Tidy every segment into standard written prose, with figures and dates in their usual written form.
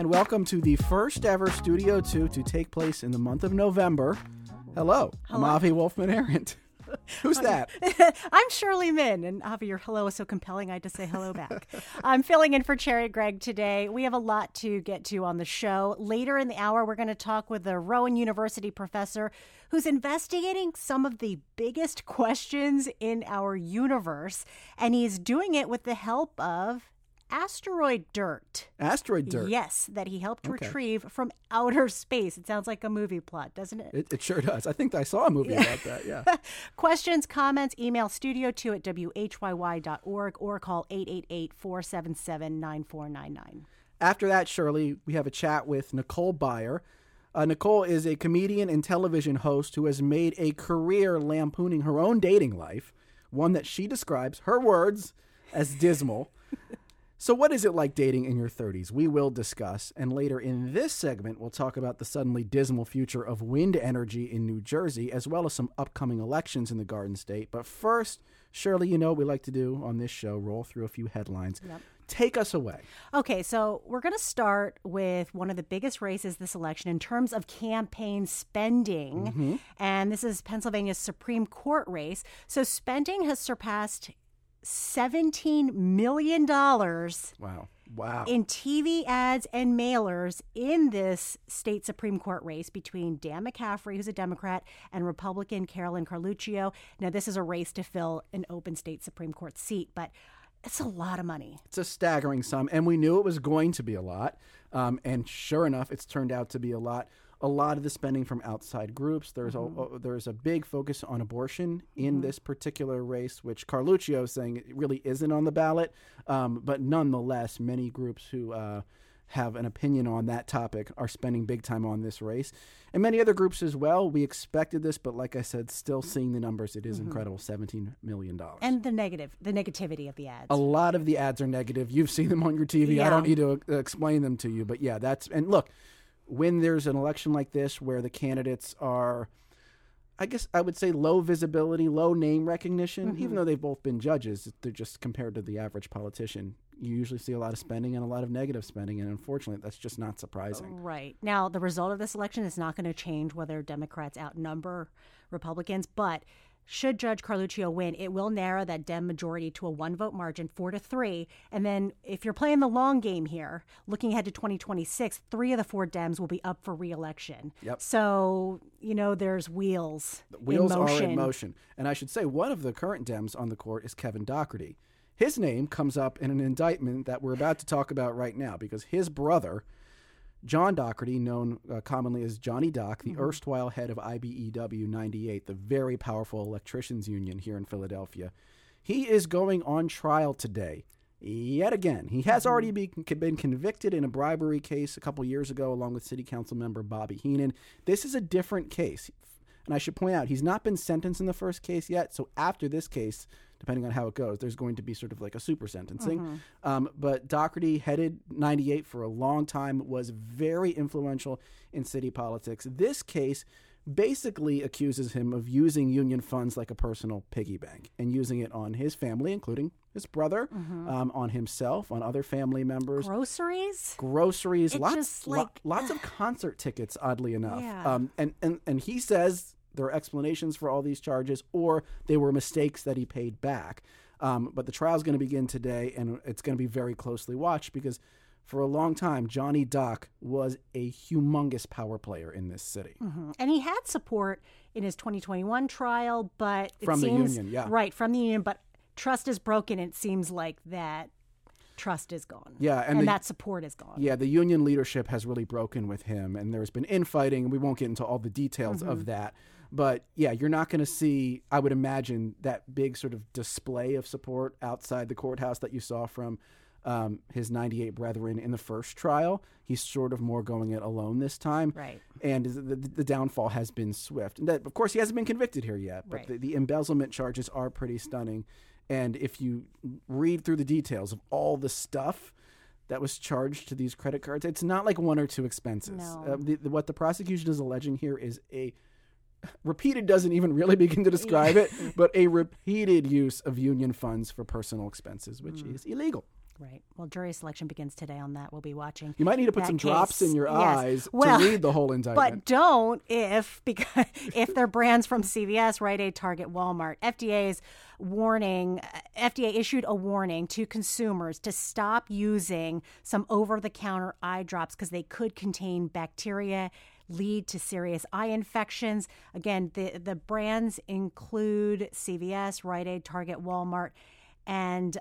and welcome to the first ever Studio 2 to take place in the month of November. Hello. I'm Avi Wolfman-Arent. Who's that? I'm Shirley Min, and Avi, your hello is so compelling I had to say hello back. I'm filling in for Cherry Greg today. We have a lot to get to on the show. Later in the hour, we're going to talk with a Rowan University professor who's investigating some of the biggest questions in our universe, and he's doing it with the help of Asteroid Dirt. Asteroid Dirt? Yes, that he helped retrieve from outer space. It sounds like a movie plot, doesn't it? It sure does. I think I saw a movie about that, yeah. Questions, comments, email studio2 at whyy.org or call 888-477-9499. After that, Shirley, we have a chat with Nicole Byer. Nicole is a comedian and television host who has made a career lampooning her own dating life, one that she describes, her words, as dismal. So what is it like dating in your 30s? We will discuss. And later in this segment, we'll talk about the suddenly dismal future of wind energy in New Jersey, as well as some upcoming elections in the Garden State. But first, Shirley, you know what we like to do on this show, roll through a few headlines. Yep. Take us away. Okay, so we're going to start with one of the biggest races this election in terms of campaign spending. Mm-hmm. And this is Pennsylvania's Supreme Court race. So spending has surpassed $17 million Wow! in TV ads and mailers in this state Supreme Court race between Dan McCaffrey, who's a Democrat, and Republican Carolyn Carluccio. Now, this is a race to fill an open state Supreme Court seat, but it's a lot of money. It's a staggering sum, and we knew it was going to be a lot. And sure enough, it's turned out to be a lot. A lot of the spending from outside groups. There's a big focus on abortion in this particular race, which Carluccio is saying it really isn't on the ballot. But nonetheless, many groups who have an opinion on that topic are spending big time on this race. And many other groups as well. We expected this, but like I said, still seeing the numbers, it is incredible, $17 million. And the negativity of the ads. A lot of the ads are negative. You've seen them on your TV. Yeah. I don't need to explain them to you. But yeah, and look, when there's an election like this where the candidates are, I guess I would say, low visibility, low name recognition, even though they've both been judges, they're just compared to the average politician. You usually see a lot of spending and a lot of negative spending, and unfortunately, that's just not surprising. Right. Now, the result of this election is not going to change whether Democrats outnumber Republicans, but should Judge Carluccio win, it will narrow that Dem majority to a one-vote margin, 4-3. And then if you're playing the long game here, looking ahead to 2026, 3 of the 4 Dems will be up for re-election. Yep. So, you know, there's wheels in motion. The wheels are in motion. And I should say one of the current Dems on the court is Kevin Dougherty. His name comes up in an indictment that we're about to talk about right now because his brother, John Dougherty, known commonly as Johnny Doc, the erstwhile head of IBEW 98, the very powerful electricians union here in Philadelphia, he is going on trial today, yet again. He has already been convicted in a bribery case a couple years ago along with city council member Bobby Heenan. This is a different case. And I should point out, he's not been sentenced in the first case yet, so after this case, depending on how it goes, there's going to be sort of like a super sentencing. But Dougherty headed 98 for a long time, was very influential in city politics. This case basically accuses him of using union funds like a personal piggy bank and using it on his family, including his brother, on himself, on other family members. Groceries. Lots of concert tickets, oddly enough. Yeah. And he says there are explanations for all these charges, or they were mistakes that he paid back. But the trial's going to begin today, and it's going to be very closely watched because for a long time, Johnny Doc was a humongous power player in this city. And he had support in his 2021 trial, but from the union, but trust is broken. It seems like that trust is gone. Yeah. And that support is gone. Yeah. The union leadership has really broken with him, and there's been infighting. We won't get into all the details of that. But yeah, you're not going to see, I would imagine, that big sort of display of support outside the courthouse that you saw from his 98 brethren in the first trial. He's sort of more going it alone this time. Right. And the downfall has been swift. And that, of course, he hasn't been convicted here yet, but the embezzlement charges are pretty stunning. And if you read through the details of all the stuff that was charged to these credit cards, it's not like one or two expenses. No. What the prosecution is alleging here is a repeated doesn't even really begin to describe it, but a repeated use of union funds for personal expenses, which is illegal. Right. Well, jury selection begins today on that. We'll be watching. You might need to put some drops in your eyes to read the whole indictment. But don't if they're brands from CVS, Rite Aid, Target, Walmart. FDA issued a warning to consumers to stop using some over-the-counter eye drops because they could contain bacteria, lead to serious eye infections. Again, the brands include CVS, Rite Aid, Target, Walmart. And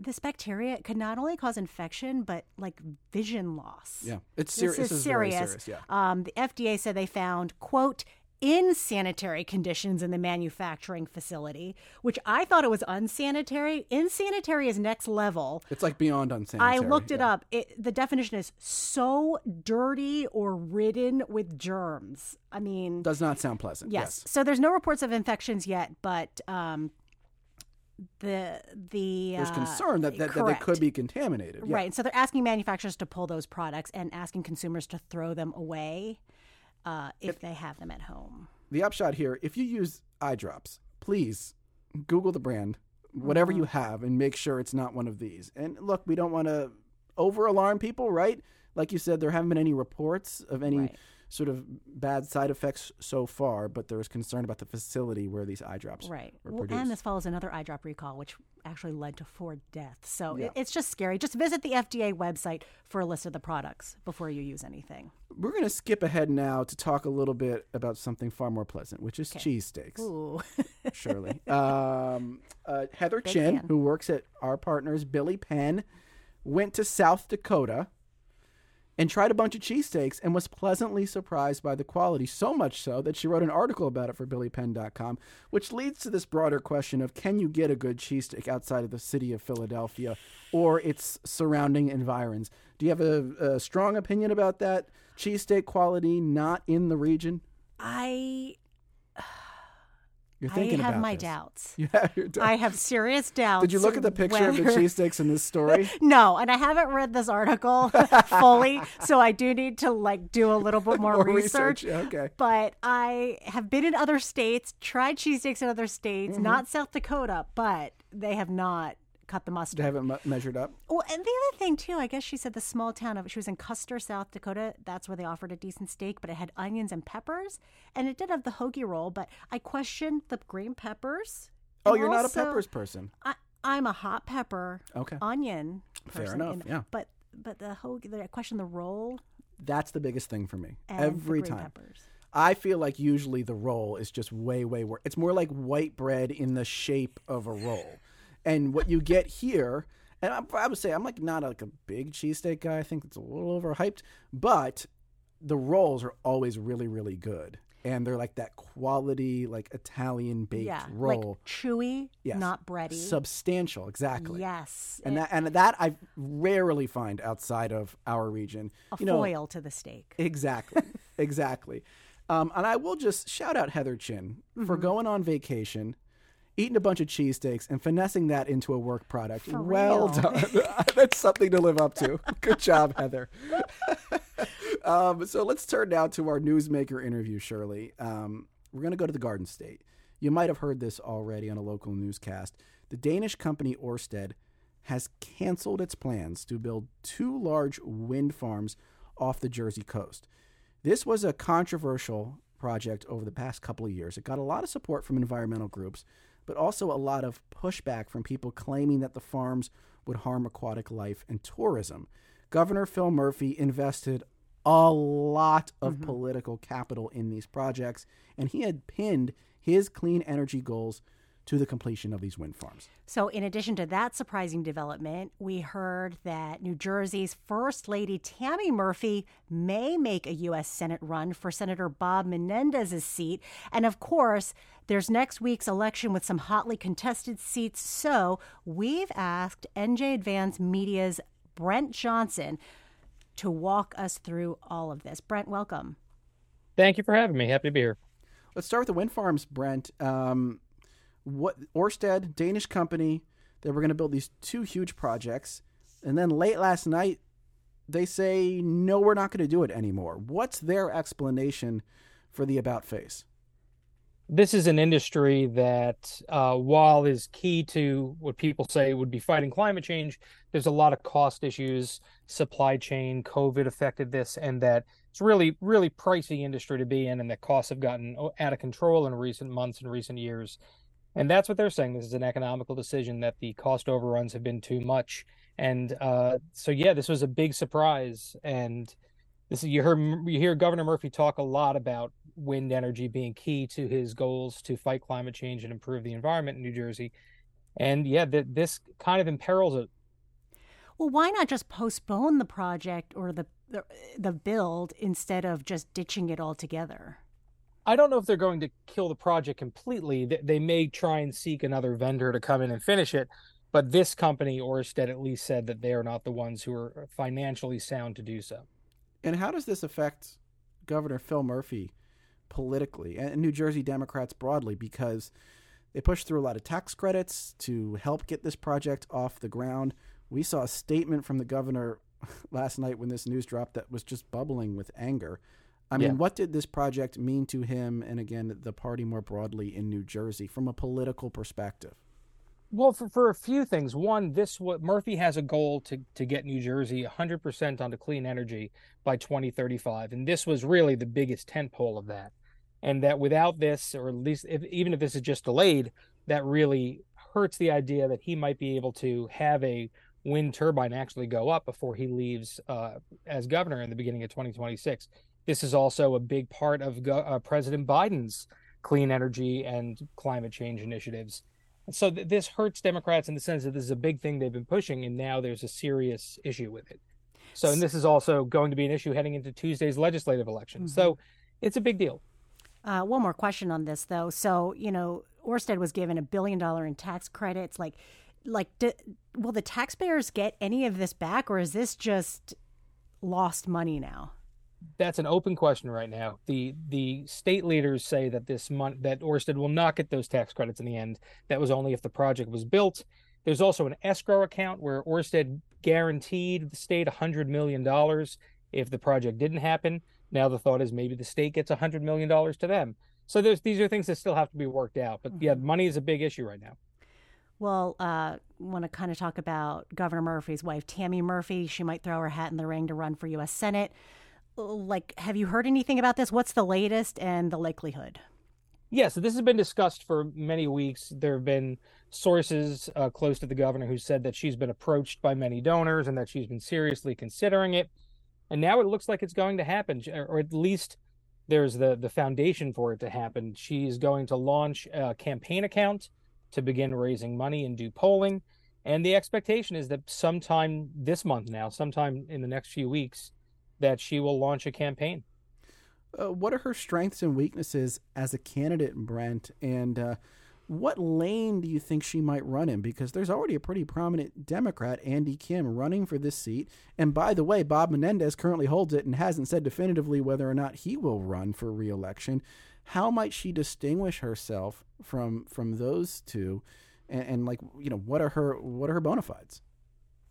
this bacteria could not only cause infection, but like vision loss. Yeah, it's serious. This is serious. Very serious, yeah. The FDA said they found, quote, insanitary conditions in the manufacturing facility, which I thought it was unsanitary. Insanitary is next level. It's like beyond unsanitary. I looked it up. The definition is so dirty or ridden with germs. I mean. Does not sound pleasant. Yes. So there's no reports of infections yet, but there's concern that they could be contaminated. Yeah. Right. So they're asking manufacturers to pull those products and asking consumers to throw them away if they have them at home. The upshot here, if you use eye drops, please Google the brand, whatever you have, and make sure it's not one of these. And look, we don't want to over-alarm people, right? Like you said, there haven't been any reports of any sort of bad side effects so far, but there was concern about the facility where these eye drops were produced. And this follows another eye drop recall, which actually led to 4 deaths. So it's just scary. Just visit the FDA website for a list of the products before you use anything. We're going to skip ahead now to talk a little bit about something far more pleasant, which is cheesesteaks. Ooh. Surely. Heather Chin, who works at our partners, Billy Penn, went to South Dakota and tried a bunch of cheesesteaks and was pleasantly surprised by the quality, so much so that she wrote an article about it for BillyPenn.com, which leads to this broader question of, can you get a good cheesesteak outside of the city of Philadelphia or its surrounding environs? Do you have a strong opinion about that? Cheesesteak quality not in the region? I have my doubts. You have your doubts. I have serious doubts. Did you look at the picture of the cheesesteaks in this story? No, and I haven't read this article fully, so I do need to do a little bit more research. Okay. But I have been in other states, tried cheesesteaks in other states, not South Dakota, but they have not cut the mustard. They haven't measured up. Well, and the other thing too, I guess she said the small town she was in Custer, South Dakota. That's where they offered a decent steak, but it had onions and peppers, and it did have the hoagie roll. But I questioned the green peppers. Oh, you're also not a peppers person. I'm a hot pepper, onion person. Fair enough. But the hoagie, I questioned the roll. That's the biggest thing for me every time. Peppers. I feel like usually the roll is just way worse. It's more like white bread in the shape of a roll. And what you get here, and I would say I'm not a big cheesesteak guy. I think it's a little overhyped, but the rolls are always really, really good. And they're that quality, Italian baked roll. Chewy, not bready. Substantial, exactly. Yes. And that I rarely find outside of our region. A foil to the steak. Exactly, exactly. And I will just shout out Heather Chin for going on vacation, eating a bunch of cheesesteaks and finessing that into a work product. For well real. Done. That's something to live up to. Good job, Heather. So let's turn now to our newsmaker interview, Shirley. We're going to go to the Garden State. You might have heard this already on a local newscast. The Danish company Ørsted has canceled its plans to build 2 large wind farms off the Jersey coast. This was a controversial project over the past couple of years. It got a lot of support from environmental groups, but also a lot of pushback from people claiming that the farms would harm aquatic life and tourism. Governor Phil Murphy invested a lot of political capital in these projects, and he had pinned his clean energy goals to the completion of these wind farms. So in addition to that surprising development, we heard that New Jersey's First Lady Tammy Murphy may make a U.S. Senate run for Senator Bob Menendez's seat. And of course, there's next week's election with some hotly contested seats. So we've asked NJ Advance Media's Brent Johnson to walk us through all of this. Brent, welcome. Thank you for having me. Happy to be here. Let's start with the wind farms, Brent. What Ørsted, Danish company, they were going to build these 2 huge projects, and then late last night they say, no, we're not going to do it anymore. What's their explanation for the about face? this is an industry that, while is key to what people say would be fighting climate change, there's a lot of cost issues, supply chain, COVID affected this, and that it's really, really pricey industry to be in, and that costs have gotten out of control in recent months and recent years. And that's what they're saying. This is an economical decision, that the cost overruns have been too much. And so, yeah, this was a big surprise. And this is, you hear Governor Murphy talk a lot about wind energy being key to his goals to fight climate change and improve the environment in New Jersey. And, yeah, this kind of imperils it. Well, why not just postpone the project or the build instead of just ditching it altogether? I don't know if they're going to kill the project completely. They may try and seek another vendor to come in and finish it. But this company, Ørsted, at least said that they are not the ones who are financially sound to do so. And how does this affect Governor Phil Murphy politically and New Jersey Democrats broadly? Because they pushed through a lot of tax credits to help get this project off the ground. We saw a statement from the governor last night when this news dropped that was just bubbling with anger. I mean, what did this project mean to him and, again, the party more broadly in New Jersey from a political perspective? Well, for a few things. One, Murphy has a goal to get New Jersey 100% onto clean energy by 2035, and this was really the biggest tentpole of that. And that without this, or at least even if this is just delayed, that really hurts the idea that he might be able to have a wind turbine actually go up before he leaves as governor in the beginning of 2026. This is also a big part of President Biden's clean energy and climate change initiatives. And so this hurts Democrats in the sense that this is a big thing they've been pushing, and now there's a serious issue with it. So, and this is also going to be an issue heading into Tuesday's legislative election. Mm-hmm. So it's a big deal. One more question on this, though. So, you know, Ørsted was given $1 billion in tax credits. Will the taxpayers get any of this back, or is this just lost money now? That's an open question right now. The state leaders say that that Ørsted will not get those tax credits in the end. That was only if the project was built. There's also an escrow account where Ørsted guaranteed the state $100 million if the project didn't happen. Now the thought is maybe the state gets $100 million to them. So these are things that still have to be worked out. But yeah, money is a big issue right now. Well, want to kind of talk about Governor Murphy's wife, Tammy Murphy. She might throw her hat in the ring to run for U.S. Senate. Have you heard anything about this? What's the latest and the likelihood? Yeah, so this has been discussed for many weeks. There have been sources close to the governor who said that she's been approached by many donors and that she's been seriously considering it. And now it looks like it's going to happen, or at least there's the foundation for it to happen. She's going to launch a campaign account to begin raising money and do polling. And the expectation is that sometime this month now, sometime in the next few weeks, that she will launch a campaign. What are her strengths and weaknesses as a candidate, Brent? And what lane do you think she might run in? Because there's already a pretty prominent Democrat, Andy Kim, running for this seat. And by the way, Bob Menendez currently holds it and hasn't said definitively whether or not he will run for re-election. How might she distinguish herself from those two? And what are her bona fides?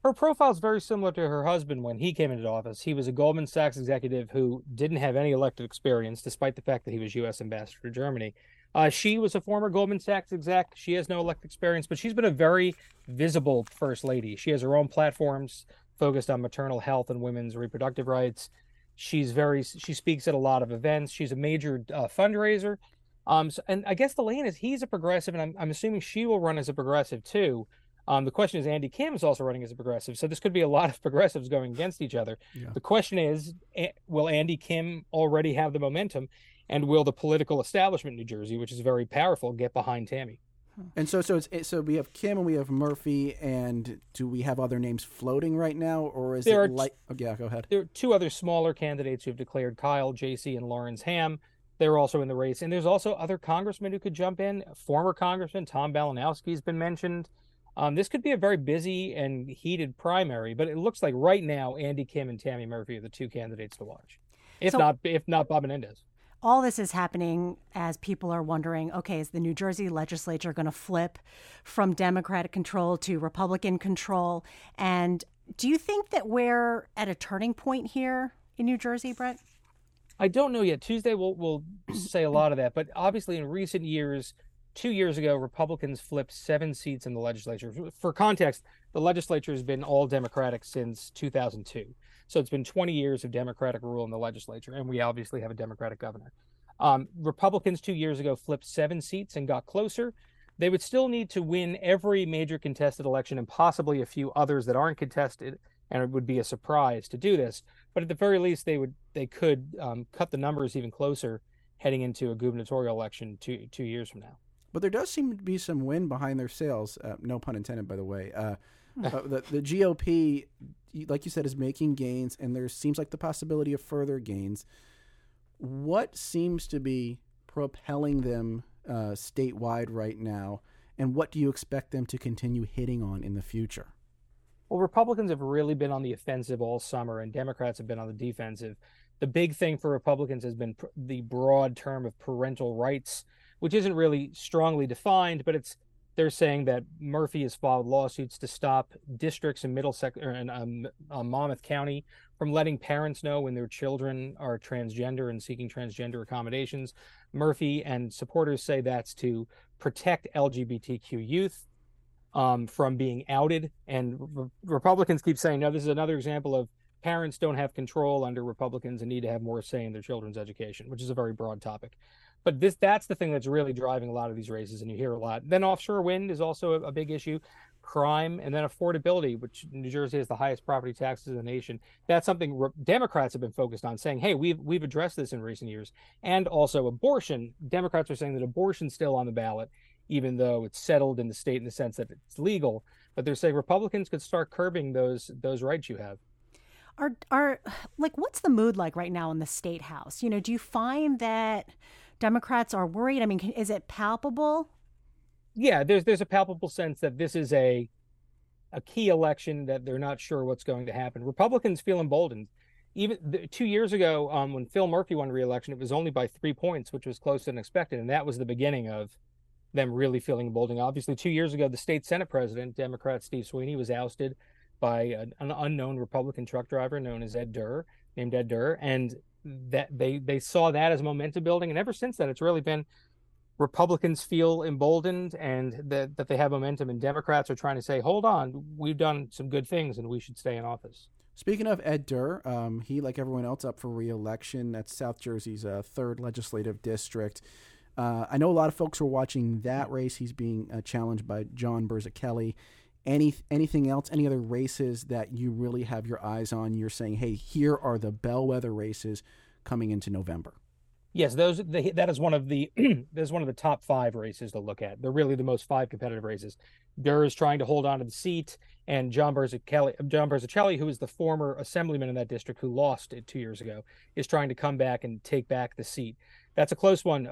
Her profile is very similar to her husband when he came into office. He was a Goldman Sachs executive who didn't have any elected experience, despite the fact that he was U.S. ambassador to Germany. She was a former Goldman Sachs exec. She has no elected experience, but she's been a very visible first lady. She has her own platforms focused on maternal health and women's reproductive rights. She speaks at a lot of events. She's a major fundraiser. And I guess the lane is he's a progressive, and I'm assuming she will run as a progressive too. The question is, Andy Kim is also running as a progressive, so this could be a lot of progressives going against each other. Yeah. The question is, will Andy Kim already have the momentum, and will the political establishment in New Jersey, which is very powerful, get behind Tammy? And so we have Kim and we have Murphy, and do we have other names floating right now, or is there go ahead. There are two other smaller candidates who have declared: Kyle J.C. and Lawrence Ham. They're also in the race, and there's also other congressmen who could jump in. Former Congressman Tom Balanowski has been mentioned. This could be a very busy and heated primary, but it looks like right now Andy Kim and Tammy Murphy are the two candidates to watch, if not Bob Menendez. All this is happening as people are wondering, okay, is the New Jersey legislature going to flip from Democratic control to Republican control? And do you think that we're at a turning point here in New Jersey, Brent? I don't know yet. Tuesday we'll say a lot of that, but obviously in recent years, 2 years ago, Republicans flipped 7 seats in the legislature. For context, the legislature has been all Democratic since 2002. So it's been 20 years of Democratic rule in the legislature, and we obviously have a Democratic governor. Republicans 2 years ago flipped 7 seats and got closer. They would still need to win every major contested election and possibly a few others that aren't contested, and it would be a surprise to do this. But at the very least, they could cut the numbers even closer heading into a gubernatorial election two years from now. But there does seem to be some wind behind their sails, no pun intended, by the way. The GOP, like you said, is making gains, and there seems like the possibility of further gains. What seems to be propelling them statewide right now, and what do you expect them to continue hitting on in the future? Well, Republicans have really been on the offensive all summer, and Democrats have been on the defensive. The big thing for Republicans has been the broad term of parental rights, which isn't really strongly defined, but they're saying that Murphy has filed lawsuits to stop districts in Monmouth County from letting parents know when their children are transgender and seeking transgender accommodations. Murphy and supporters say that's to protect LGBTQ youth from being outed. And Republicans keep saying, no, this is another example of parents don't have control under Republicans and need to have more say in their children's education, which is a very broad topic. But that's the thing that's really driving a lot of these races, and you hear a lot. Then offshore wind is also a big issue, crime, and then affordability, which New Jersey has the highest property taxes in the nation. That's something Democrats have been focused on, saying, hey, we've addressed this in recent years. And also abortion. Democrats are saying that abortion's still on the ballot, even though it's settled in the state in the sense that it's legal. But they're saying Republicans could start curbing those rights you have. Like, what's the mood like right now in the state house? You know, do you find that Democrats are worried? I mean, is it palpable? Yeah, there's a palpable sense that this is a key election, that they're not sure what's going to happen. Republicans feel emboldened. Even 2 years ago, when Phil Murphy won re-election, it was only by 3 points, which was closer than expected, and that was the beginning of them really feeling emboldened. Obviously, 2 years ago, the state Senate president, Democrat Steve Sweeney, was ousted by an unknown Republican truck driver known as Ed Durr, and that they saw that as momentum building. And ever since then, it's really been Republicans feel emboldened and that they have momentum, and Democrats are trying to say, hold on, we've done some good things and we should stay in office. Speaking of Ed Durr, he, like everyone else, up for re-election. That's South Jersey's 3rd legislative district. I know a lot of folks were watching that race. He's being challenged by John Burzichelli. Anything else, any other races that you really have your eyes on? You're saying, hey, here are the bellwether races coming into November. Yes, that is one of the top 5 races to look at. They're really the most 5 competitive races. Durr is trying to hold on to the seat, and John Burzichelli, who is the former assemblyman in that district who lost it 2 years ago, is trying to come back and take back the seat. That's a close one.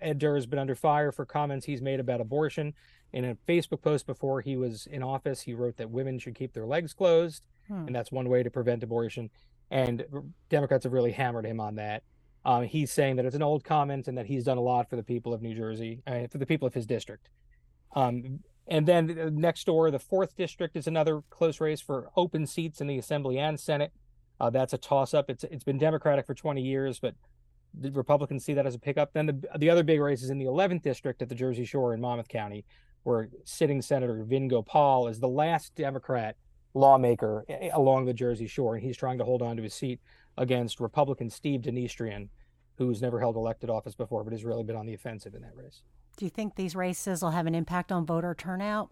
Ed Durr has been under fire for comments he's made about abortion. In a Facebook post before he was in office, he wrote that women should keep their legs closed, and that's one way to prevent abortion. And Democrats have really hammered him on that. He's saying that it's an old comment and that he's done a lot for the people of New Jersey, for the people of his district. And then next door, the 4th district is another close race for open seats in the Assembly and Senate. That's a toss-up. It's been Democratic for 20 years, but the Republicans see that as a pickup. Then the other big race is in the 11th district at the Jersey Shore in Monmouth County, where sitting Senator Vin Gopal is the last Democrat lawmaker along the Jersey Shore, and he's trying to hold on to his seat against Republican Steve Denestrian, who's never held elected office before but has really been on the offensive in that race. Do you think these races will have an impact on voter turnout?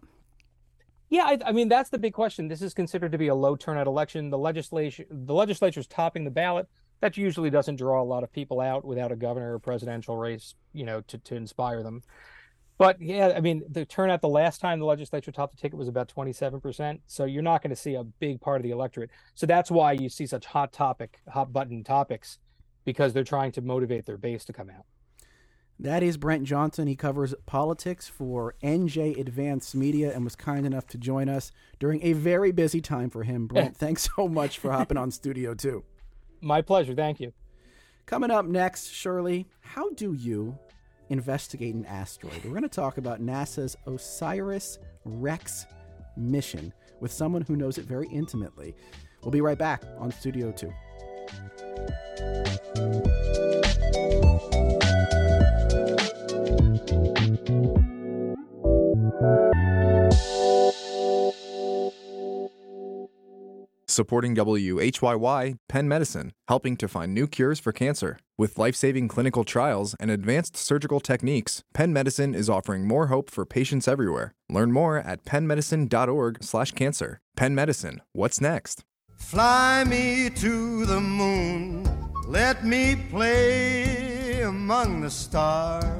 Yeah, I mean, that's the big question. This is considered to be a low turnout election. The legislature's topping the ballot. That usually doesn't draw a lot of people out without a governor or presidential race, you know, to inspire them. But yeah, I mean, the turnout the last time the legislature topped the ticket was about 27%. So you're not going to see a big part of the electorate. So that's why you see such hot button topics, because they're trying to motivate their base to come out. That is Brent Johnson. He covers politics for NJ Advanced Media and was kind enough to join us during a very busy time for him. Brent, thanks so much for hopping on Studio 2. My pleasure. Thank you. Coming up next, Shirley, how do you investigate an asteroid? We're going to talk about NASA's OSIRIS-REx mission with someone who knows it very intimately. We'll be right back on Studio 2. Supporting WHYY, Penn Medicine, helping to find new cures for cancer. With life-saving clinical trials and advanced surgical techniques, Penn Medicine is offering more hope for patients everywhere. Learn more at pennmedicine.org/cancer. Penn Medicine, what's next? Fly me to the moon. Let me play among the stars.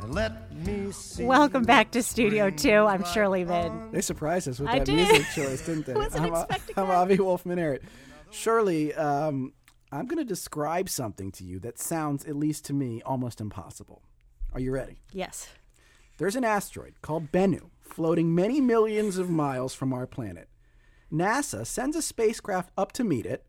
And let me see. Welcome back to Studio 2. I'm Shirley Min. They surprised us with that music choice, didn't they? I'm Avi Wolfman-Arent. Shirley, I'm going to describe something to you that sounds, at least to me, almost impossible. Are you ready? Yes. There's an asteroid called Bennu floating many millions of miles from our planet. NASA sends a spacecraft up to meet it.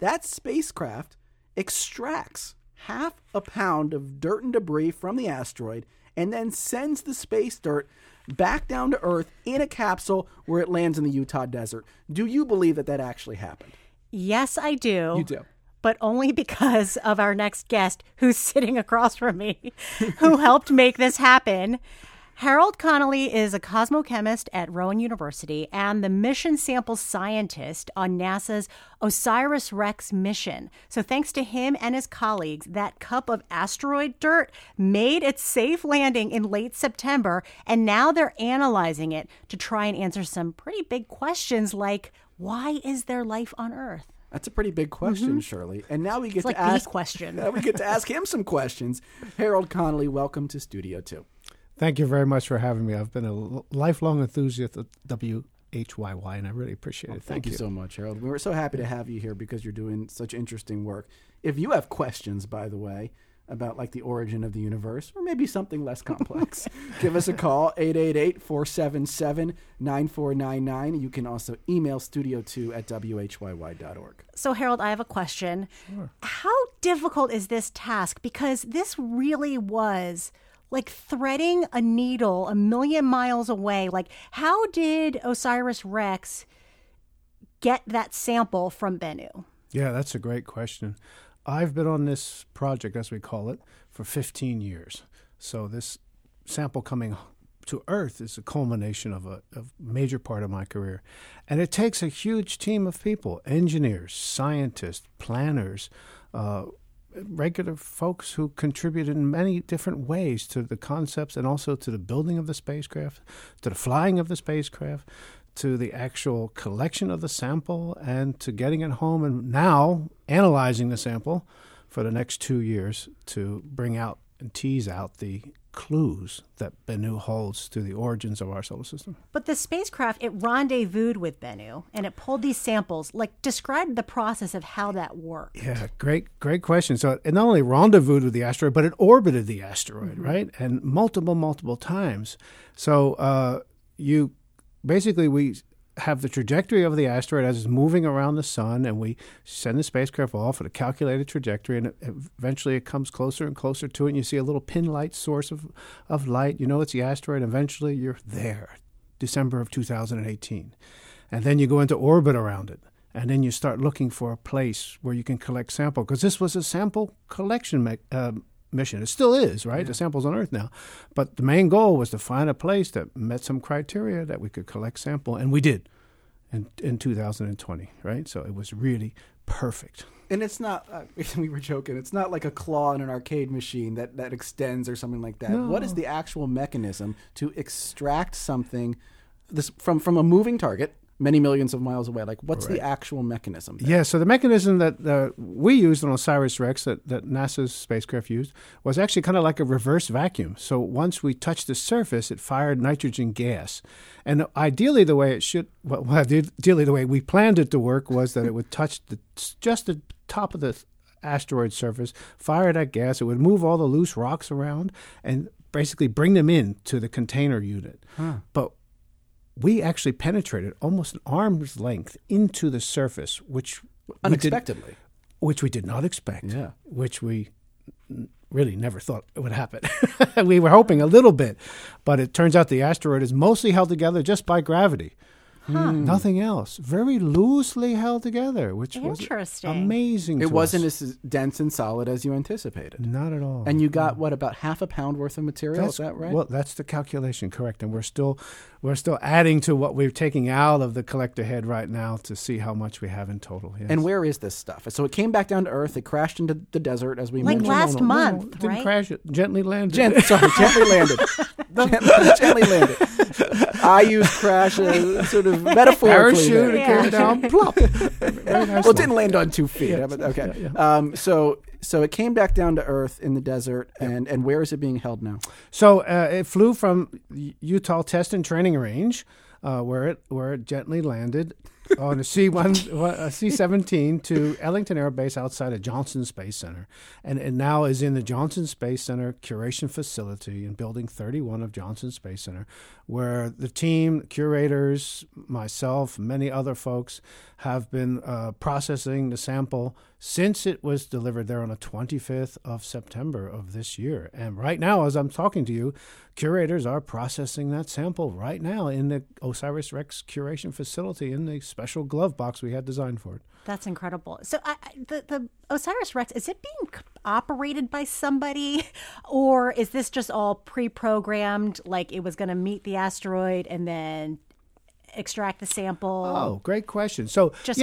That spacecraft extracts half a pound of dirt and debris from the asteroid and then sends the space dirt back down to Earth in a capsule where it lands in the Utah desert. Do you believe that that actually happened? Yes, I do. You do. But only because of our next guest who's sitting across from me, who helped make this happen. Harold Connolly is a cosmochemist at Rowan University and the mission sample scientist on NASA's OSIRIS-REx mission. So thanks to him and his colleagues, that cup of asteroid dirt made its safe landing in late September, and now they're analyzing it to try and answer some pretty big questions like, why is there life on Earth? That's a pretty big question, Shirley. And now we get to ask him some questions. Harold Connolly, welcome to Studio 2. Thank you very much for having me. I've been a lifelong enthusiast of WHYY, and I really appreciate it. Thank you so much, Harold. We're so happy to have you here because you're doing such interesting work. If you have questions, by the way, about like the origin of the universe or maybe something less complex, give us a call, 888-477-9499. You can also email studio2@whyy.org. So, Harold, I have a question. Sure. How difficult is this task? Because this really was like threading a needle a million miles away. Like, how did OSIRIS-REx get that sample from Bennu? Yeah, that's a great question. I've been on this project, as we call it, for 15 years. So this sample coming to Earth is a culmination of a major part of my career. And it takes a huge team of people, engineers, scientists, planners, regular folks who contributed in many different ways to the concepts and also to the building of the spacecraft, to the flying of the spacecraft, to the actual collection of the sample, and to getting it home and now analyzing the sample for the next 2 years to bring out and tease out the clues that Bennu holds to the origins of our solar system. But the spacecraft, it rendezvoused with Bennu, and it pulled these samples. Like, describe the process of how that worked. Yeah, great question. So it not only rendezvoused with the asteroid, but it orbited the asteroid, right? And multiple times. So you basically, we have the trajectory of the asteroid as it's moving around the sun, and we send the spacecraft off at a calculated trajectory, and eventually it comes closer and closer to it, and you see a little pin light source of light. You know it's the asteroid. Eventually you're there, December of 2018. And then you go into orbit around it, and then you start looking for a place where you can collect sample, because this was a sample collection mission. It still is, right? Yeah. The sample's on Earth now. But the main goal was to find a place that met some criteria that we could collect sample, and we did in 2020, right? So it was really perfect. And it's not, we were joking, it's not like a claw in an arcade machine that extends or something like that. No. What is the actual mechanism to extract something from a moving target many millions of miles away? Like, what's the actual mechanism there? Yeah, so the mechanism that we used on OSIRIS-REx, that NASA's spacecraft used, was actually kind of like a reverse vacuum. So once we touched the surface, it fired nitrogen gas. And ideally the way we planned it to work was that it would touch just the top of the asteroid surface, fire that gas, it would move all the loose rocks around, and basically bring them in to the container unit. Huh. But we actually penetrated almost an arm's length into the surface, which unexpectedly, which we did not expect, which we really never thought it would happen. We were hoping a little bit, but it turns out the asteroid is mostly held together just by gravity. Huh. Nothing else. Very loosely held together, which was amazing. It wasn't as dense and solid as you anticipated. Not at all. And you got what, about half a pound worth of material? Is that right? Well, that's the calculation, correct? And we're still adding to what we're taking out of the collector head right now to see how much we have in total. Yes. And where is this stuff? So it came back down to Earth. It crashed into the desert, as we mentioned. Like last month, right? Didn't crash it. Gently landed. Gently landed. Gently landed. I use crash as sort of metaphorically. Parachute, it came down, plop. Well, it didn't land on 2 feet. Yeah. Okay. Yeah, yeah. So it came back down to Earth in the desert, and where is it being held now? So it flew from Utah Test and Training Range, where it gently landed on a C-17 to Ellington Air Base outside of Johnson Space Center, and now is in the Johnson Space Center Curation Facility in Building 31 of Johnson Space Center, where the team, curators, myself, many other folks have been processing the sample since it was delivered there on the 25th of September of this year. And right now, as I'm talking to you, curators are processing that sample right now in the OSIRIS-REx Curation Facility in the special glove box we had designed for it. That's incredible. So the OSIRIS-REx, is it being operated by somebody, or is this just all pre-programmed, like it was going to meet the asteroid and then extract the sample? Oh, great question. So, just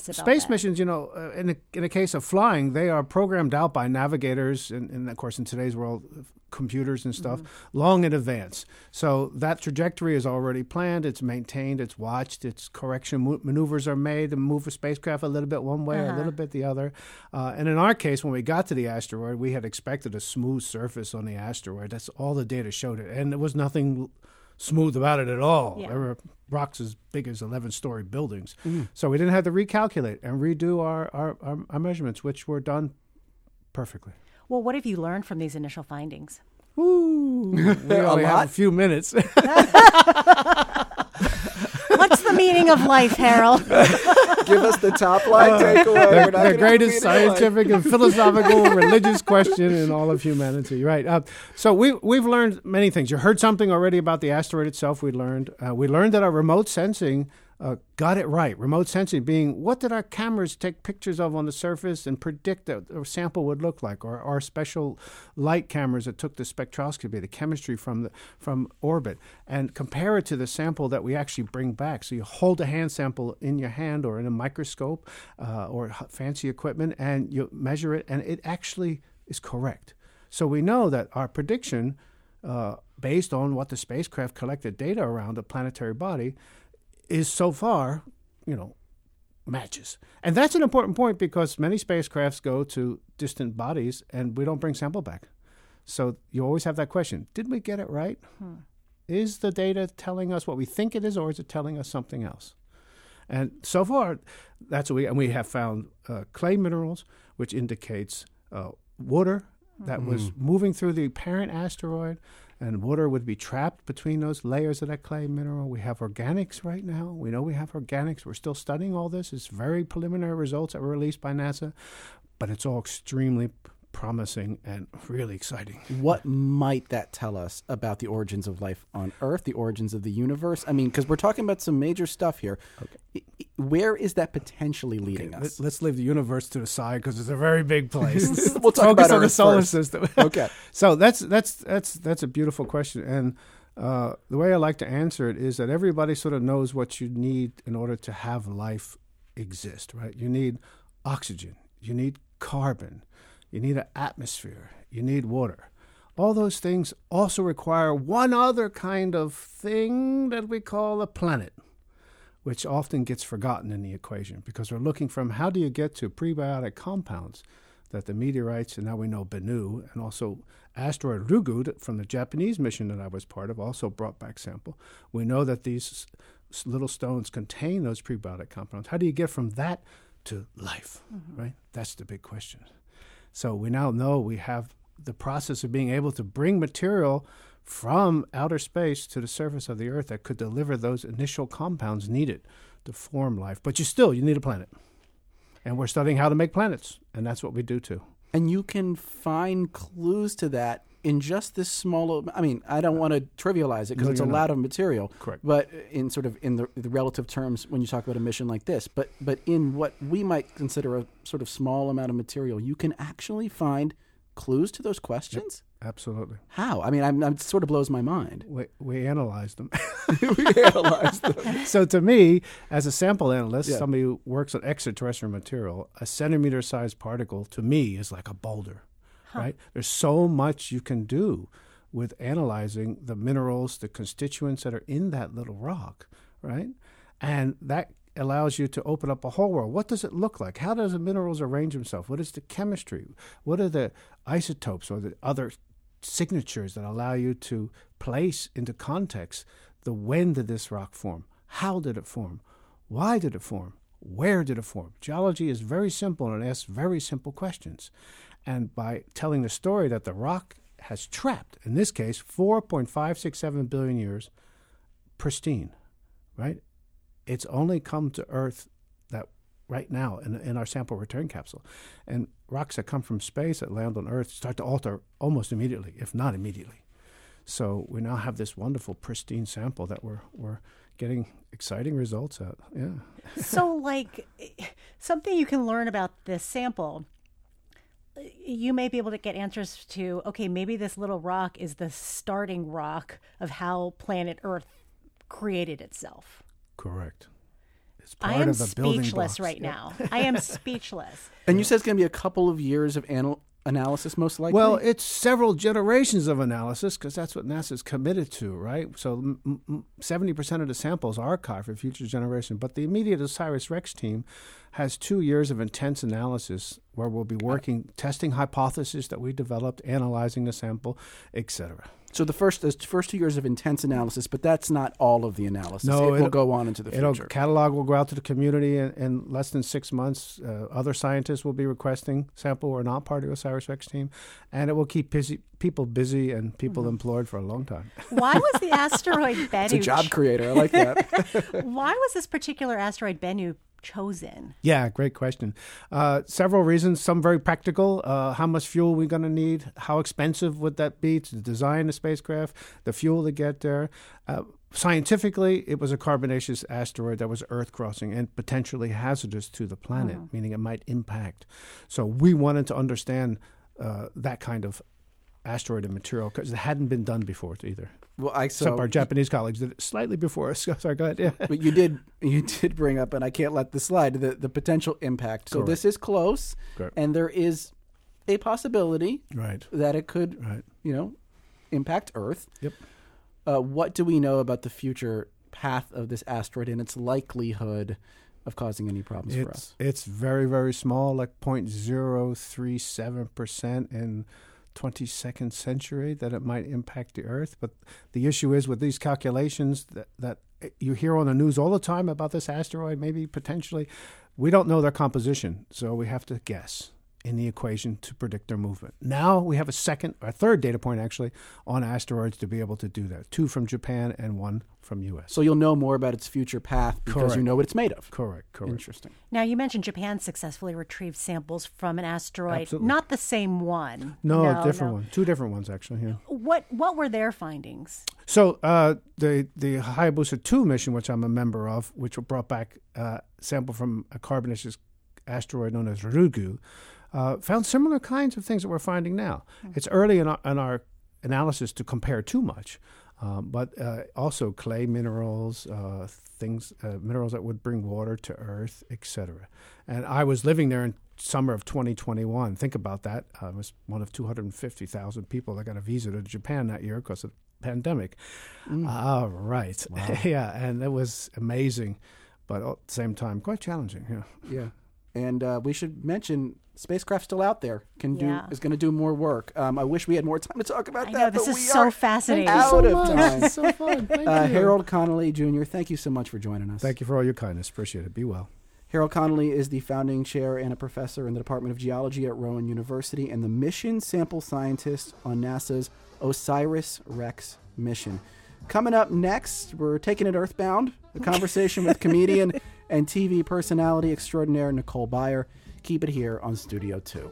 space missions, in the case of flying, they are programmed out by navigators, and of course, in today's world, computers and stuff, long in advance. So that trajectory is already planned. It's maintained. It's watched. Its correction maneuvers are made to move a spacecraft a little bit one way, a little bit the other. And in our case, when we got to the asteroid, we had expected a smooth surface on the asteroid. That's all the data showed it. And there was nothing smooth about it at all. Yeah. There were rocks as big as 11-story buildings. Mm. So we didn't have to recalculate and redo our measurements, which were done perfectly. Well, what have you learned from these initial findings? Ooh, we only have a few minutes. What's the meaning of life, Harold? Give us the top line takeaway. The greatest scientific and philosophical religious question in all of humanity. Right. So we've learned many things. You heard something already about the asteroid itself. We learned that our remote sensing got it right. Remote sensing being, what did our cameras take pictures of on the surface and predict that a sample would look like, or our special light cameras that took the spectroscopy, the chemistry from orbit, and compare it to the sample that we actually bring back. So you hold a hand sample in your hand or in a microscope or fancy equipment, and you measure it, and it actually is correct. So we know that our prediction, based on what the spacecraft collected data around a planetary body, is so far, matches. And that's an important point because many spacecrafts go to distant bodies and we don't bring sample back. So you always have that question, did we get it right? Is the data telling us what we think it is, or is it telling us something else? And so far, that's what we have found clay minerals, which indicates water that was moving through the parent asteroid, and water would be trapped between those layers of that clay mineral. We have organics right now. We know we have organics. We're still studying all this. It's very preliminary results that were released by NASA, but it's all extremely promising and really exciting. What might that tell us about the origins of life on Earth, the origins of the universe? I mean, because we're talking about some major stuff here. Okay. Where is that potentially leading us? Let's leave the universe to the side because it's a very big place. We'll talk about on the solar system. Okay. So that's a beautiful question, and the way I like to answer it is that everybody sort of knows what you need in order to have life exist, right? You need oxygen. You need carbon. You need an atmosphere. You need water. All those things also require one other kind of thing that we call a planet, which often gets forgotten in the equation because we're looking from how do you get to prebiotic compounds that the meteorites, and now we know Bennu, and also asteroid Ryugu from the Japanese mission that I was part of also brought back sample. We know that these little stones contain those prebiotic compounds. How do you get from that to life, right? That's the big question. So we now know we have the process of being able to bring material from outer space to the surface of the Earth that could deliver those initial compounds needed to form life. But you need a planet. And we're studying how to make planets, and that's what we do too. And you can find clues to that in just this small, I mean, I don't want to trivialize it because it's a lot of material. Correct. But in sort of in the relative terms when you talk about a mission like this, but in what we might consider a sort of small amount of material, you can actually find clues to those questions? Yep, absolutely. How? I mean, it sort of blows my mind. We analyzed them. So to me, as a sample analyst, somebody who works on extraterrestrial material, a centimeter-sized particle to me is like a boulder, right? There's so much you can do with analyzing the minerals, the constituents that are in that little rock, right? And that allows you to open up a whole world. What does it look like? How does the minerals arrange themselves? What is the chemistry? What are the isotopes or the other signatures that allow you to place into context the when did this rock form? How did it form? Why did it form? Where did it form? Geology is very simple and it asks very simple questions. And by telling the story that the rock has trapped, in this case, 4.567 billion years, pristine, right? It's only come to Earth that right now in our sample return capsule. And rocks that come from space that land on Earth start to alter almost immediately, if not immediately. So we now have this wonderful pristine sample that we're getting exciting results at. Yeah. So like something you can learn about this sample, you may be able to get answers to, okay, maybe this little rock is the starting rock of how planet Earth created itself. Correct. It's part of the building blocks. I am speechless right now. I am speechless. And you said it's going to be a couple of years of analysis, most likely? Well, it's several generations of analysis because that's what NASA's committed to, right? So 70% of the samples are archived for future generations. But the immediate OSIRIS-REx team has 2 years of intense analysis where we'll be working, testing hypotheses that we developed, analyzing the sample, et cetera. So the first 2 years of intense analysis, but that's not all of the analysis. No, it will go on into the future. Catalog will go out to the community in less than 6 months. Other scientists will be requesting sample or not part of the OSIRIS-REx team, and it will keep people busy and people employed for a long time. Why was the asteroid Bennu? It's a job creator. I like that. Why was this particular asteroid Bennu chosen? Yeah, great question. Several reasons, some very practical. How much fuel are we going to need? How expensive would that be to design the spacecraft, the fuel to get there? Scientifically, it was a carbonaceous asteroid that was Earth-crossing and potentially hazardous to the planet, meaning it might impact. So we wanted to understand that kind of asteroid and material because it hadn't been done before either. Well, except our Japanese colleagues did it slightly before us. Sorry, go ahead. Yeah. But you did bring up, and I can't let this slide, the potential impact. So this is close, and there is a possibility that it could, impact Earth. Yep. What do we know about the future path of this asteroid and its likelihood of causing any problems for us? It's very, very small, like 0.037% in 22nd century that it might impact the Earth. But the issue is with these calculations that you hear on the news all the time about this asteroid, maybe potentially, we don't know their composition. So we have to guess in the equation to predict their movement. Now we have a third data point actually on asteroids to be able to do that. 2 from Japan and 1 from U.S. So you'll know more about its future path because you know what it's made of. Correct. Interesting. Now you mentioned Japan successfully retrieved samples from an asteroid. Absolutely. Not the same one. No, a different one. 2 different ones actually. Yeah. What were their findings? So the Hayabusa 2 mission, which I'm a member of, which brought back a sample from a carbonaceous asteroid known as Ryugu, found similar kinds of things that we're finding now. It's early in our analysis to compare too much, but also clay minerals, minerals that would bring water to Earth, etc. And I was living there in summer of 2021. Think about that. I was one of 250,000 people that got a visa to Japan that year because of the pandemic. Right. Wow. Yeah, and it was amazing, but at the same time, quite challenging. Yeah. And we should mention spacecraft still out there is going to do more work. I wish we had more time to talk about that. I know, this is so fascinating. Out of time. It's so fun. Thank you. Harold Connolly, Jr., thank you so much for joining us. Thank you for all your kindness. Appreciate it. Be well. Harold Connolly is the founding chair and a professor in the Department of Geology at Rowan University and the mission sample scientist on NASA's OSIRIS-REx mission. Coming up next, we're taking it earthbound, a conversation with comedian and TV personality extraordinaire Nicole Byer. Keep it here on Studio 2.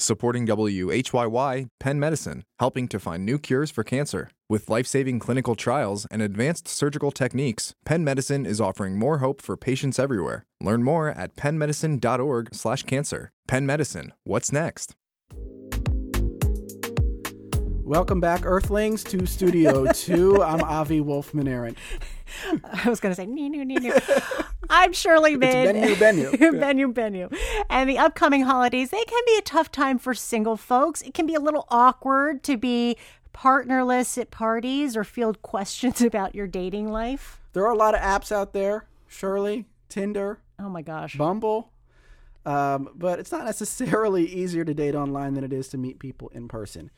supporting WHYY Penn Medicine, helping to find new cures for cancer. With life-saving clinical trials and advanced surgical techniques, Penn Medicine is offering more hope for patients everywhere. Learn more at pennmedicine.org/cancer. Penn Medicine, what's next? Welcome back, Earthlings, to Studio 2. I'm Avi Wolfman-Arent. I was going to say, I'm Shirley Min. It's Bennu. And the upcoming holidays, they can be a tough time for single folks. It can be a little awkward to be partnerless at parties or field questions about your dating life. There are a lot of apps out there, Shirley, Tinder. Oh, my gosh. Bumble. But it's not necessarily easier to date online than it is to meet people in person.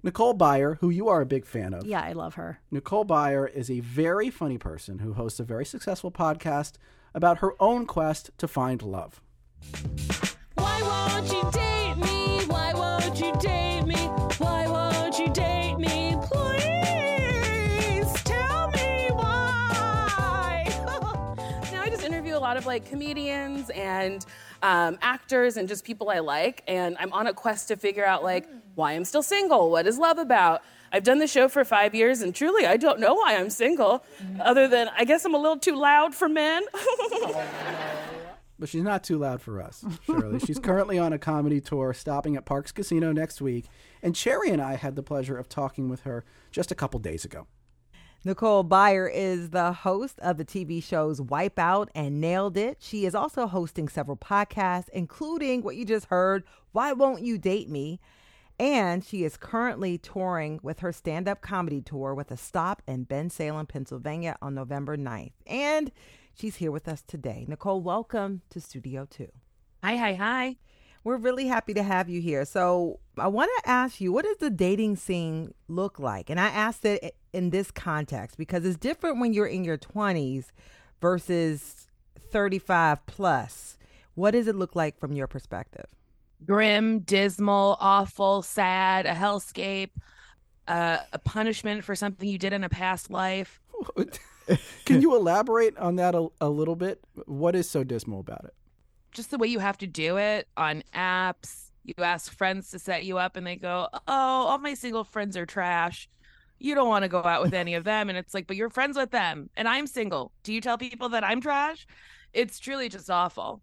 Nicole Byer, who you are a big fan of. Yeah, I love her. Nicole Byer is a very funny person who hosts a very successful podcast about her own quest to find love. Why won't you date me? Why won't you date me? Why won't you date me? Please tell me why. Now I just interview a lot of comedians and actors and just people I like, and I'm on a quest to figure out why I'm still single. What is love about? I've done the show for 5 years, and truly, I don't know why I'm single, other than I guess I'm a little too loud for men. But she's not too loud for us, Shirley. She's currently on a comedy tour, stopping at Parks Casino next week. And Cherry and I had the pleasure of talking with her just a couple days ago. Nicole Byer is the host of the TV shows Wipeout and Nailed It. She is also hosting several podcasts, including what you just heard, Why Won't You Date Me? And she is currently touring with her stand-up comedy tour with a stop in Bensalem, Pennsylvania on November 9th. And she's here with us today. Nicole, welcome to Studio 2. Hi. We're really happy to have you here. So I want to ask you, what does the dating scene look like? And I asked it in this context because it's different when you're in your 20s versus 35 plus. What does it look like from your perspective? Grim, dismal, awful, sad, a hellscape, a punishment for something you did in a past life. Can you elaborate on that a little bit? What is so dismal about it? Just the way you have to do it on apps. You ask friends to set you up and they go, oh, all my single friends are trash. You don't want to go out with any of them. And it's but you're friends with them and I'm single. Do you tell people that I'm trash? It's truly just awful.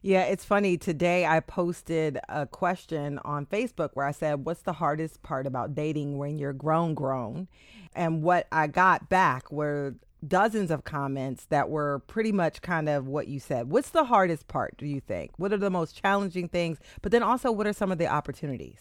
Yeah, it's funny. Today I posted a question on Facebook where I said, what's the hardest part about dating when you're grown? And what I got back were dozens of comments that were pretty much kind of what you said. What's the hardest part, do you think? What are the most challenging things? But then also, what are some of the opportunities?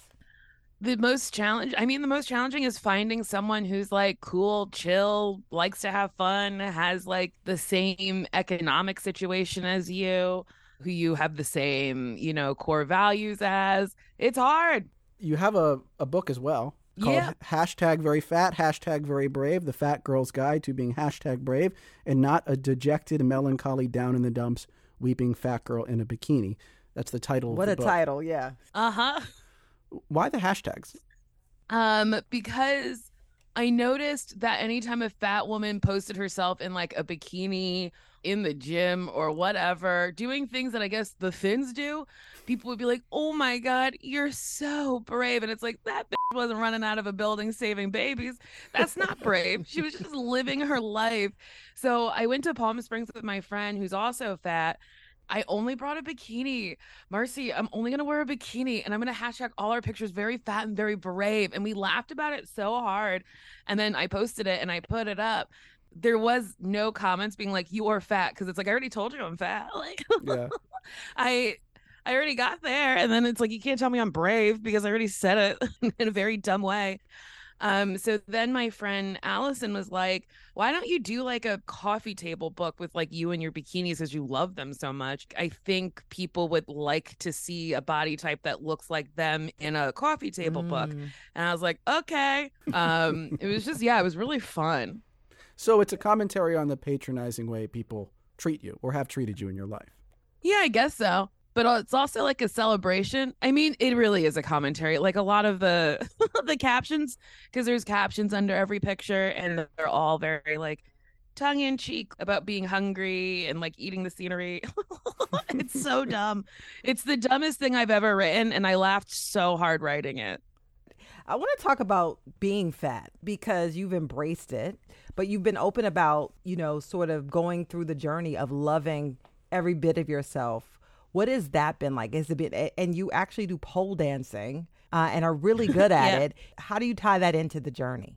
The most challenging is finding someone who's cool, chill, likes to have fun, has the same economic situation as you, who you have the same, core values as. It's hard. You have a book as well called #VeryFat, #VeryBrave, The Fat Girl's Guide to Being #Brave and Not a Dejected, Melancholy, Down in the Dumps, Weeping Fat Girl in a Bikini. That's the title of the book. What a title, yeah. Uh-huh. Why the hashtags? Because I noticed that anytime a fat woman posted herself in a bikini in the gym or whatever, doing things that I guess the thins do, people would be oh my God, you're so brave. And it's that bitch wasn't running out of a building saving babies. That's not brave. She was just living her life. So I went to Palm Springs with my friend who's also fat. I only brought a bikini. Marcy, I'm only going to wear a bikini and I'm going to hashtag all our pictures very fat and very brave. And we laughed about it so hard. And then I posted it and I put it up. There was no comments being you are fat. Cause it's I already told you I'm fat. Yeah. I already got there. And then it's you can't tell me I'm brave because I already said it in a very dumb way. So then my friend Allison was why don't you do a coffee table book with you and your bikinis as you love them so much? I think people would like to see a body type that looks like them in a coffee table book. And I was okay. It was just, it was really fun. So it's a commentary on the patronizing way people treat you or have treated you in your life. Yeah, I guess so. But it's also a celebration. I mean, it really is a commentary. A lot of the the captions, because there's captions under every picture, and they're all very tongue-in-cheek about being hungry and like eating the scenery. It's so dumb. It's the dumbest thing I've ever written, and I laughed so hard writing it. I want to talk about being fat, because you've embraced it, but you've been open about, you know, sort of going through the journey of loving every bit of yourself. What has that been like? Has it been, and you actually do pole dancing and are really good at it. How do you tie that into the journey?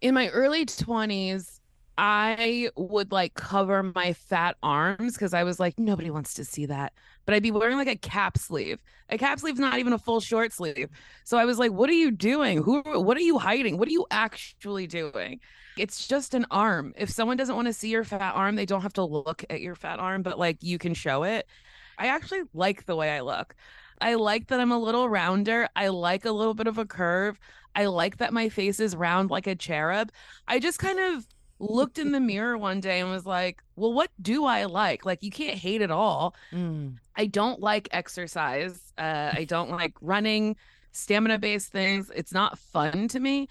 In my early 20s, I would like cover my fat arms because I was like, nobody wants to see that. But I'd be wearing like a cap sleeve. A cap sleeve's not even a full short sleeve. So I was like, what are you doing? What are you hiding? What are you actually doing? It's just an arm. If someone doesn't want to see your fat arm, they don't have to look at your fat arm, but like you can show it. I actually like the way I look. I like that I'm a little rounder. I like a little bit of a curve. I like that my face is round like a cherub. I just kind of looked in the mirror one day and was like, well, what do I like? Like, you can't hate it all. Mm. I don't like exercise. I don't like running, stamina-based things. It's not fun to me.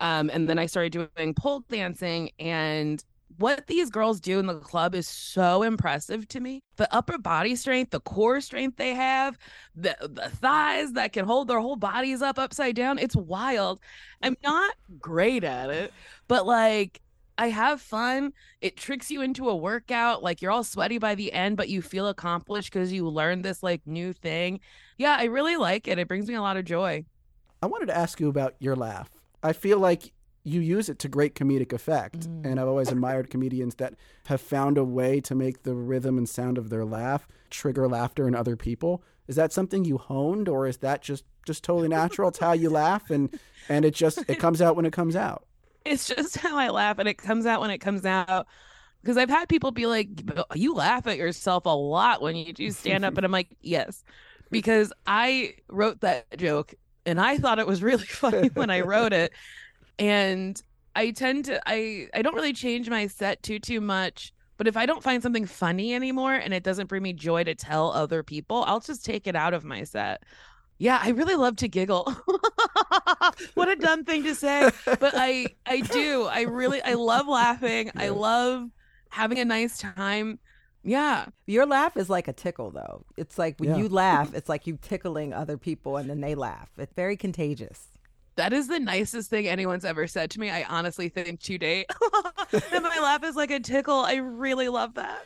And then I started doing pole dancing, and what these girls do in the club is so impressive to me. The upper body strength, the core strength they have, the thighs that can hold their whole bodies up upside down. It's wild. I'm not great at it, but like, I have fun. It tricks you into a workout. Like, you're all sweaty by the end, but you feel accomplished because you learned this like new thing. Yeah, I really like it. It brings me a lot of joy. I wanted to ask you about your laugh. I feel like you use it to great comedic effect. Mm. And I've always admired comedians that have found a way to make the rhythm and sound of their laugh trigger laughter in other people. Is that something you honed, or is that just totally natural? It's how you laugh, and it comes out when it comes out. It's just how I laugh, and it comes out when it comes out. Because I've had people be like, you laugh at yourself a lot when you do stand up. And I'm like, yes, because I wrote that joke and I thought it was really funny when I wrote it. And I tend to, I don't really change my set too much. But if I don't find something funny anymore and it doesn't bring me joy to tell other people, I'll just take it out of my set. Yeah, I really love to giggle. What a dumb thing to say. But I do. I love laughing. I love having a nice time. Yeah. Your laugh is like a tickle, though. It's like when you laugh, it's like you tickling other people and then they laugh. It's very contagious. That is the nicest thing anyone's ever said to me, I honestly think, to date. And my laugh is like a tickle. I really love that.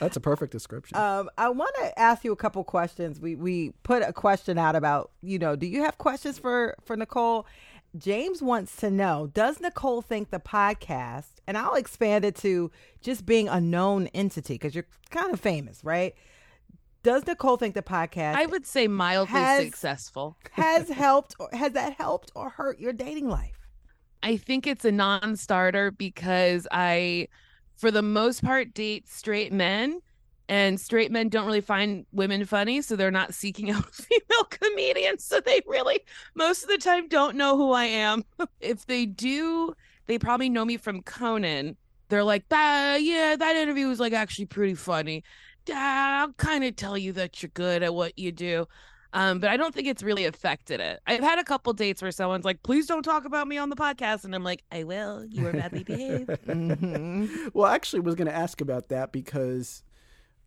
That's a perfect description. I want to ask you a couple questions. We put a question out about, you know, do you have questions for Nicole? James wants to know, does Nicole think the podcast, and I'll expand it to just being a known entity, because you're kind of famous, right? Does Nicole think the podcast, I would say mildly successful, has that helped or hurt your dating life? I think it's a non-starter because I, for the most part, date straight men, and straight men don't really find women funny, so they're not seeking out female comedians. So they really, most of the time, don't know who I am. If they do, they probably know me from Conan. They're like, that interview was like actually pretty funny. I'll kind of tell you that you're good at what you do. But I don't think it's really affected it. I've had a couple dates where someone's like, please don't talk about me on the podcast. And I'm like, I will. You were badly behaved. Mm-hmm. Well, I actually was going to ask about that, because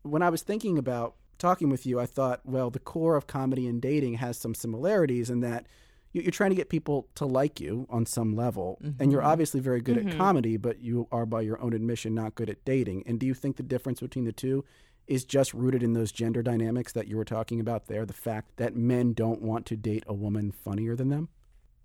when I was thinking about talking with you, I thought, well, the core of comedy and dating has some similarities in that you're trying to get people to like you on some level. Mm-hmm. And you're obviously very good at comedy, but you are, by your own admission, not good at dating. And do you think the difference between the two is just rooted in those gender dynamics that you were talking about there, the fact that men don't want to date a woman funnier than them?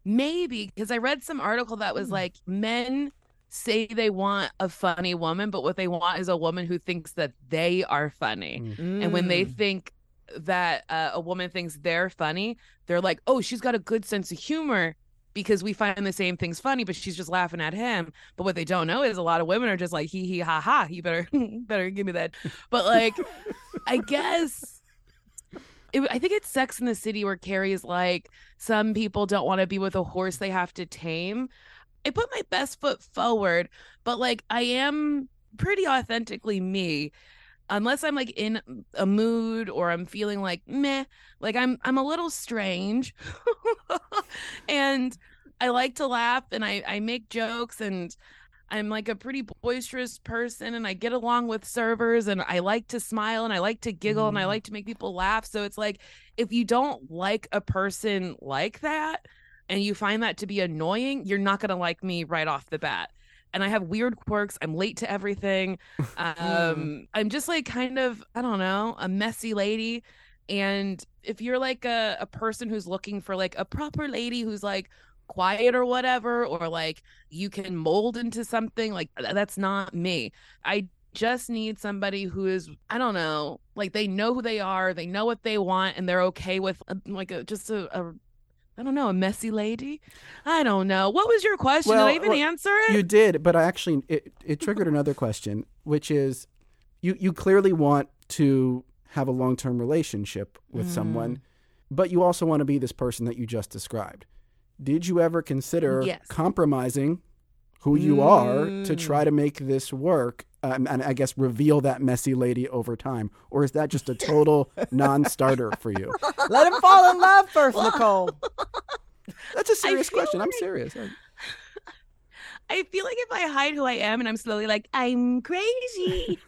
Maybe, because I read some article that was like, men say they want a funny woman, but what they want is a woman who thinks that they are funny. Mm. And when they think that a woman thinks they're funny, they're like, oh, she's got a good sense of humor, because we find the same things funny, but she's just laughing at him. But what they don't know is a lot of women are just like, hee hee ha ha, you better give me that. But like, I guess, I think it's Sex in the City where Carrie's like, some people don't want to be with a horse they have to tame. I put my best foot forward, but like, I am pretty authentically me. Unless I'm like in a mood or I'm feeling like meh, like I'm a little strange and I like to laugh and I make jokes and I'm like a pretty boisterous person and I get along with servers and I like to smile and I like to giggle and I like to make people laugh. So it's like, if you don't like a person like that and you find that to be annoying, you're not going to like me right off the bat. And I have weird quirks. I'm late to everything. I'm just like kind of, I don't know, a messy lady. And if you're like a person who's looking for like a proper lady who's like quiet or whatever, or like you can mold into something, like that's not me. I just need somebody who is, I don't know, like they know who they are, they know what they want, and they're okay with I don't know, a messy lady. I don't know. What was your question? Well, did I even answer it? You did, but I actually, it triggered another question, which is you clearly want to have a long-term relationship with someone, but you also want to be this person that you just described. Did you ever consider compromising who you are to try to make this work? And I guess reveal that messy lady over time? Or is that just a total non-starter for you? Let him fall in love first, Nicole. That's a serious question. Like, I'm serious. I feel like if I hide who I am and I'm slowly like, I'm crazy,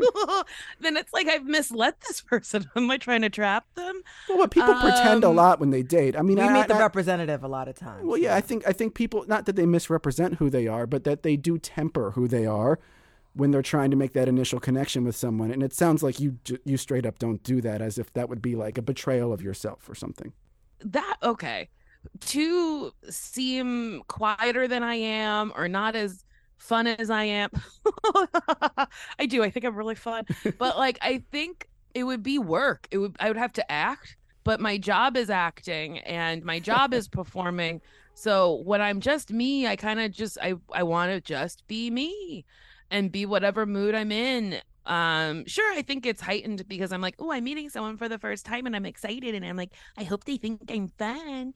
then it's like I've misled this person. Am I trying to trap them? Well, what people pretend a lot when they date. I mean, we meet the representative a lot of times. Well, yeah, I think people, not that they misrepresent who they are, but that they do temper who they are when they're trying to make that initial connection with someone. And it sounds like you straight up don't do that, as if that would be like a betrayal of yourself or something. Okay. To seem quieter than I am or not as fun as I am. I think I'm really fun. But like, I think it would be work. I would have to act, but my job is acting and my job is performing. So when I'm just me, I kind of just, I want to just be me and be whatever mood I'm in. Sure, I think it's heightened because I'm like, oh, I'm meeting someone for the first time and I'm excited and I'm like, I hope they think I'm fun.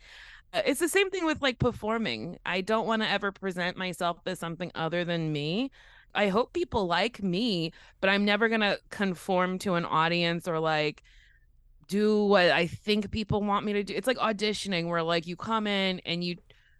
It's the same thing with like performing. I don't want to ever present myself as something other than me. I hope people like me, but I'm never going to conform to an audience or like do what I think people want me to do. It's like auditioning where like you come in and you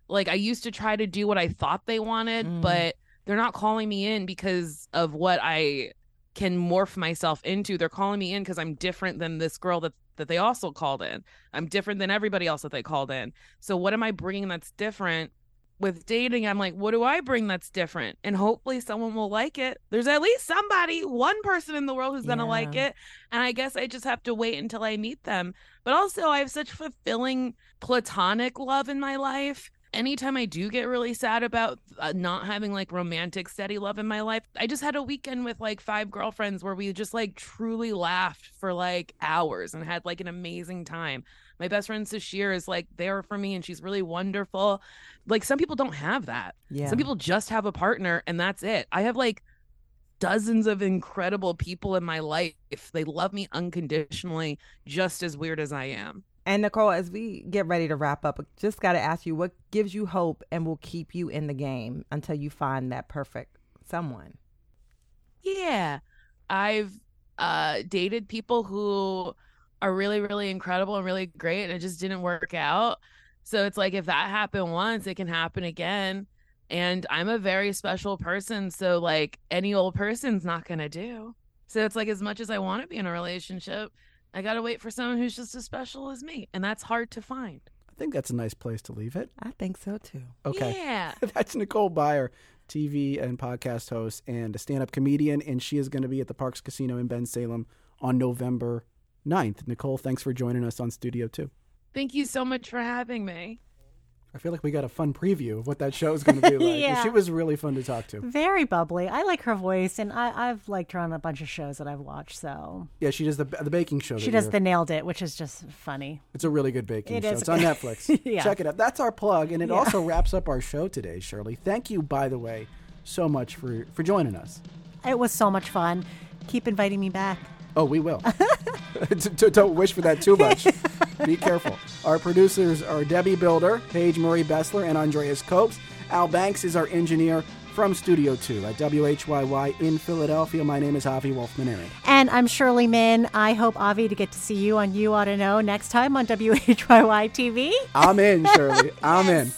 like, I used to try to do what I thought they wanted, but they're not calling me in because of what I can morph myself into. They're calling me in because I'm different than this girl that they also called in. I'm different than everybody else that they called in. So what am I bringing that's different? With dating, I'm like, what do I bring that's different? And hopefully someone will like it. There's at least somebody, one person in the world who's going to like it. And I guess I just have to wait until I meet them. But also I have such fulfilling platonic love in my life. Anytime I do get really sad about not having like romantic steady love in my life, I just had a weekend with like 5 girlfriends where we just like truly laughed for like hours and had like an amazing time. My best friend Sashir is like there for me and she's really wonderful. Like some people don't have that. Yeah. Some people just have a partner and that's it. I have like dozens of incredible people in my life. They love me unconditionally, just as weird as I am. And Nicole, as we get ready to wrap up, just got to ask you, what gives you hope and will keep you in the game until you find that perfect someone? Yeah, I've dated people who are really, really incredible and really great, and it just didn't work out. So it's like if that happened once, it can happen again. And I'm a very special person, so like any old person's not going to do. So it's like as much as I want to be in a relationship, I got to wait for someone who's just as special as me. And that's hard to find. I think that's a nice place to leave it. I think so, too. Okay. Yeah. That's Nicole Byer, TV and podcast host and a stand-up comedian. And she is going to be at the Parks Casino in Bensalem on November 9th. Nicole, thanks for joining us on Studio 2. Thank you so much for having me. I feel like we got a fun preview of what that show is going to be like. Yeah. She was really fun to talk to. Very bubbly. I like her voice, and I've liked her on a bunch of shows that I've watched. So yeah, she does the baking show. She does the Nailed It, which is just funny. It's a really good baking show. It's on Netflix. Yeah. Check it out. That's our plug, and it also wraps up our show today, Shirley. Thank you, by the way, so much for joining us. It was so much fun. Keep inviting me back. Oh, we will. Don't wish for that too much. Be careful. Our producers are Debbie Builder, Paige Marie Bessler, and Andreas Copes. Al Banks is our engineer from Studio 2 at WHYY in Philadelphia. My name is Avi Wolfman-Arent. And I'm Shirley Min. I hope, Avi, to get to see you on You Ought to Know next time on WHYY TV. I'm in, Shirley. I'm in.